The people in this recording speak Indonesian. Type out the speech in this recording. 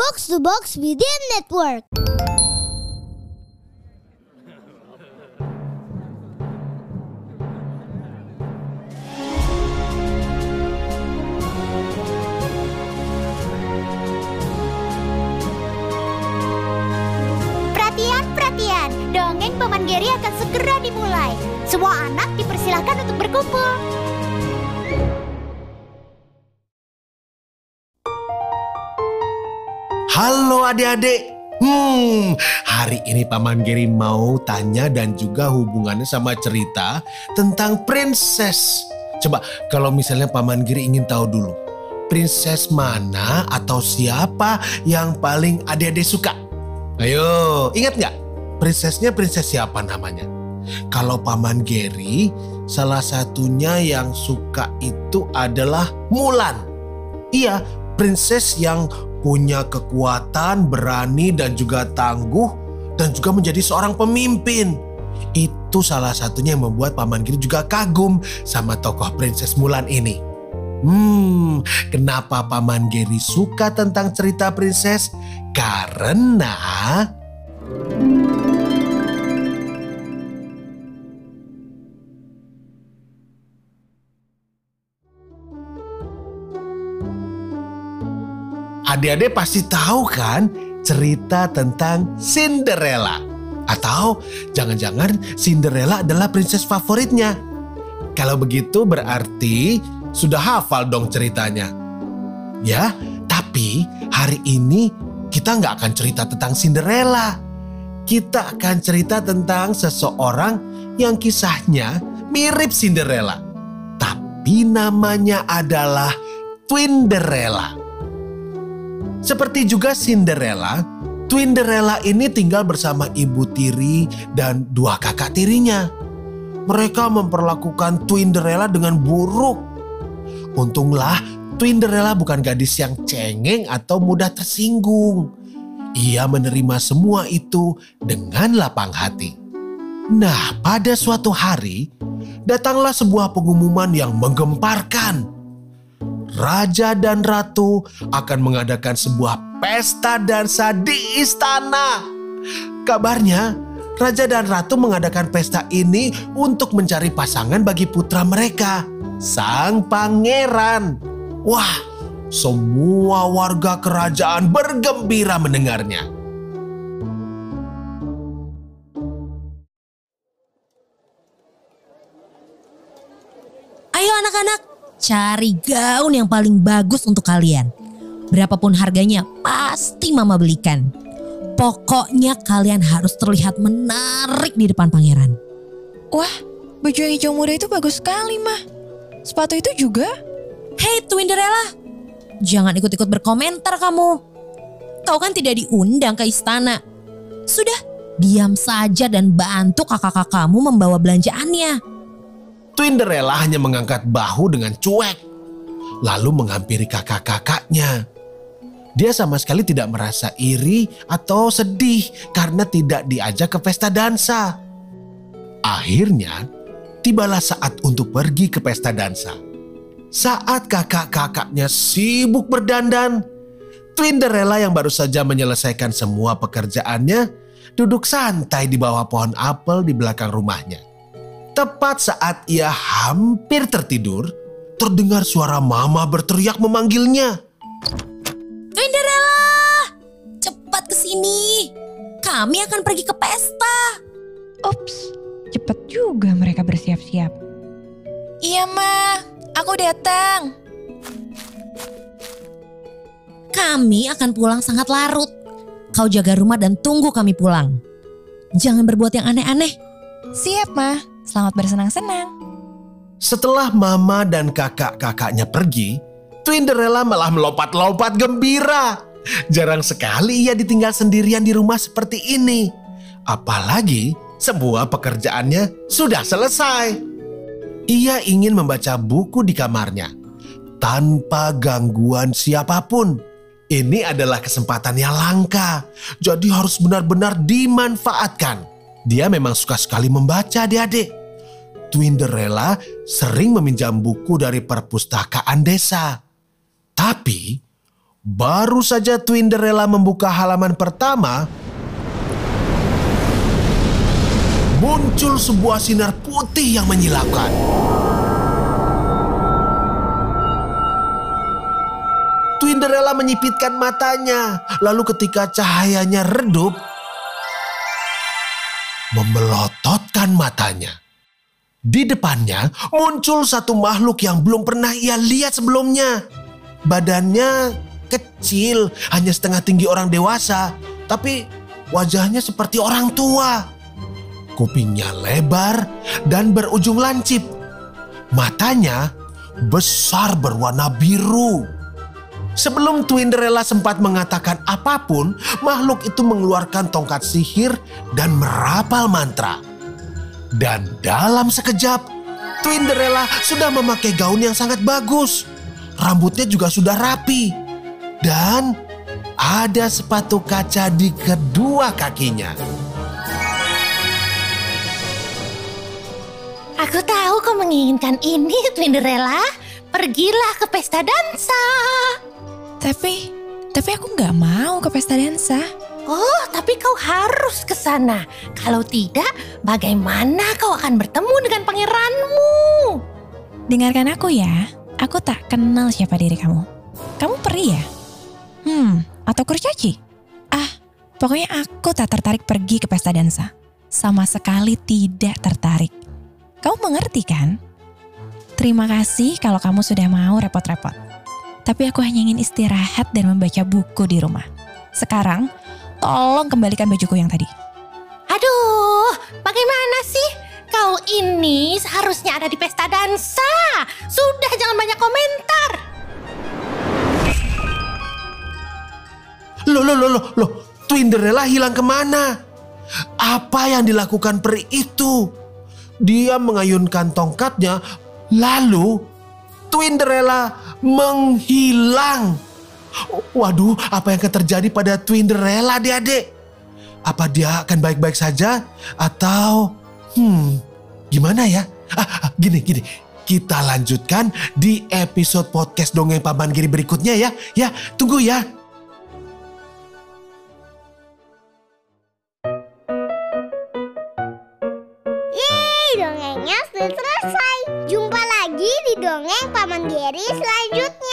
Box to Box VDM Network. Perhatian, dongeng Paman Geri akan segera dimulai. Semua anak dipersilakan untuk berkumpul. Halo adik-adik. Hari ini Paman Geri mau tanya dan juga hubungannya sama cerita tentang princess. Coba kalau misalnya Paman Geri ingin tahu dulu, princess mana atau siapa yang paling adik-adik suka? Ayo, ingat nggak? Prinsesnya prinses siapa namanya? Kalau Paman Geri, salah satunya yang suka itu adalah Mulan. Iya, prinses yang punya kekuatan, berani dan juga tangguh dan juga menjadi seorang pemimpin. Itu salah satunya yang membuat Paman Geri juga kagum sama tokoh prinses Mulan ini. Kenapa Paman Geri suka tentang cerita prinses? Karena adik-adik pasti tahu kan cerita tentang Cinderella. Atau jangan-jangan Cinderella adalah prinses favoritnya. Kalau begitu berarti sudah hafal dong ceritanya. Ya, tapi hari ini kita nggak akan cerita tentang Cinderella. Kita akan cerita tentang seseorang yang kisahnya mirip Cinderella. Tapi namanya adalah Twinderella. Seperti juga Cinderella, Twinderella ini tinggal bersama ibu tiri dan dua kakak tirinya. Mereka memperlakukan Twinderella dengan buruk. Untunglah Twinderella bukan gadis yang cengeng atau mudah tersinggung. Ia menerima semua itu dengan lapang hati. Nah, pada suatu hari datanglah sebuah pengumuman yang menggemparkan. Raja dan ratu akan mengadakan sebuah pesta dansa di istana. Kabarnya, raja dan ratu mengadakan pesta ini untuk mencari pasangan bagi putra mereka, sang pangeran. Wah, semua warga kerajaan bergembira mendengarnya. Ayo anak-anak, cari gaun yang paling bagus untuk kalian. Berapapun harganya, pasti Mama belikan. Pokoknya kalian harus terlihat menarik di depan pangeran. Wah, baju yang hijau muda itu bagus sekali, Ma. Sepatu itu juga? Hei Twinderella, jangan ikut-ikut berkomentar kamu. Kau kan tidak diundang ke istana. Sudah, diam saja dan bantu kakak-kakak kamu membawa belanjaannya. Twinderella hanya mengangkat bahu dengan cuek, lalu menghampiri kakak-kakaknya. Dia sama sekali tidak merasa iri atau sedih karena tidak diajak ke pesta dansa. Akhirnya, tibalah saat untuk pergi ke pesta dansa. Saat kakak-kakaknya sibuk berdandan, Twinderella yang baru saja menyelesaikan semua pekerjaannya duduk santai di bawah pohon apel di belakang rumahnya. Tepat saat ia hampir tertidur, terdengar suara Mama berteriak memanggilnya. Twinderella, cepat ke sini. Kami akan pergi ke pesta. Ups. Cepat juga mereka bersiap-siap. Iya, Ma. Aku datang. Kami akan pulang sangat larut. Kau jaga rumah dan tunggu kami pulang. Jangan berbuat yang aneh-aneh. Siap, Ma. Selamat bersenang-senang. Setelah Mama dan kakak-kakaknya pergi, Twinderella malah melompat-lompat gembira. Jarang sekali ia ditinggal sendirian di rumah seperti ini. Apalagi semua pekerjaannya sudah selesai. Ia ingin membaca buku di kamarnya tanpa gangguan siapapun. Ini adalah kesempatan yang langka, jadi harus benar-benar dimanfaatkan. Dia memang suka sekali membaca adik-adik. Twinderella sering meminjam buku dari perpustakaan desa. Tapi Baru saja Twinderella membuka halaman pertama, muncul sebuah sinar putih yang menyilaukan. Cinderella menyipitkan matanya, lalu ketika cahayanya redup, memelototkan matanya. Di depannya muncul satu makhluk yang belum pernah ia lihat sebelumnya. Badannya kecil, hanya setengah tinggi orang dewasa, tapi wajahnya seperti orang tua. Kupingnya lebar dan berujung lancip. Matanya besar berwarna biru. Sebelum Twinderella sempat mengatakan apapun, makhluk itu mengeluarkan tongkat sihir dan merapal mantra. Dan dalam sekejap, Twinderella sudah memakai gaun yang sangat bagus. Rambutnya juga sudah rapi. Dan ada sepatu kaca di kedua kakinya. Aku tahu kau menginginkan ini, Twinderella. Pergilah ke pesta dansa. Tapi aku nggak mau ke pesta dansa. Oh, tapi kau harus ke sana. Kalau tidak, bagaimana kau akan bertemu dengan pangeranmu? Dengarkan aku ya, aku tak kenal siapa diri kamu. Kamu peri ya? Atau kurcaci? Pokoknya aku tak tertarik pergi ke pesta dansa. Sama sekali tidak tertarik. Kamu mengerti kan? Terima kasih kalau kamu sudah mau repot-repot. Tapi aku hanya ingin istirahat dan membaca buku di rumah. Sekarang, tolong kembalikan bajuku yang tadi. Aduh, bagaimana sih? Kau ini seharusnya ada di pesta dansa. Sudah, jangan banyak komentar. Loh, Twinderella hilang kemana? Apa yang dilakukan peri itu? Dia mengayunkan tongkatnya, lalu Twinderella menghilang. Waduh, apa yang akan terjadi pada Twinderella, adik-adik? Apa dia akan baik-baik saja? Atau, gimana ya? Gini, kita lanjutkan di episode podcast Dongeng Paman Geri berikutnya ya. Ya, tunggu ya. Yeay, dongengnya sudah selesai. Jumpa lagi di Dongeng Paman Geri selanjutnya.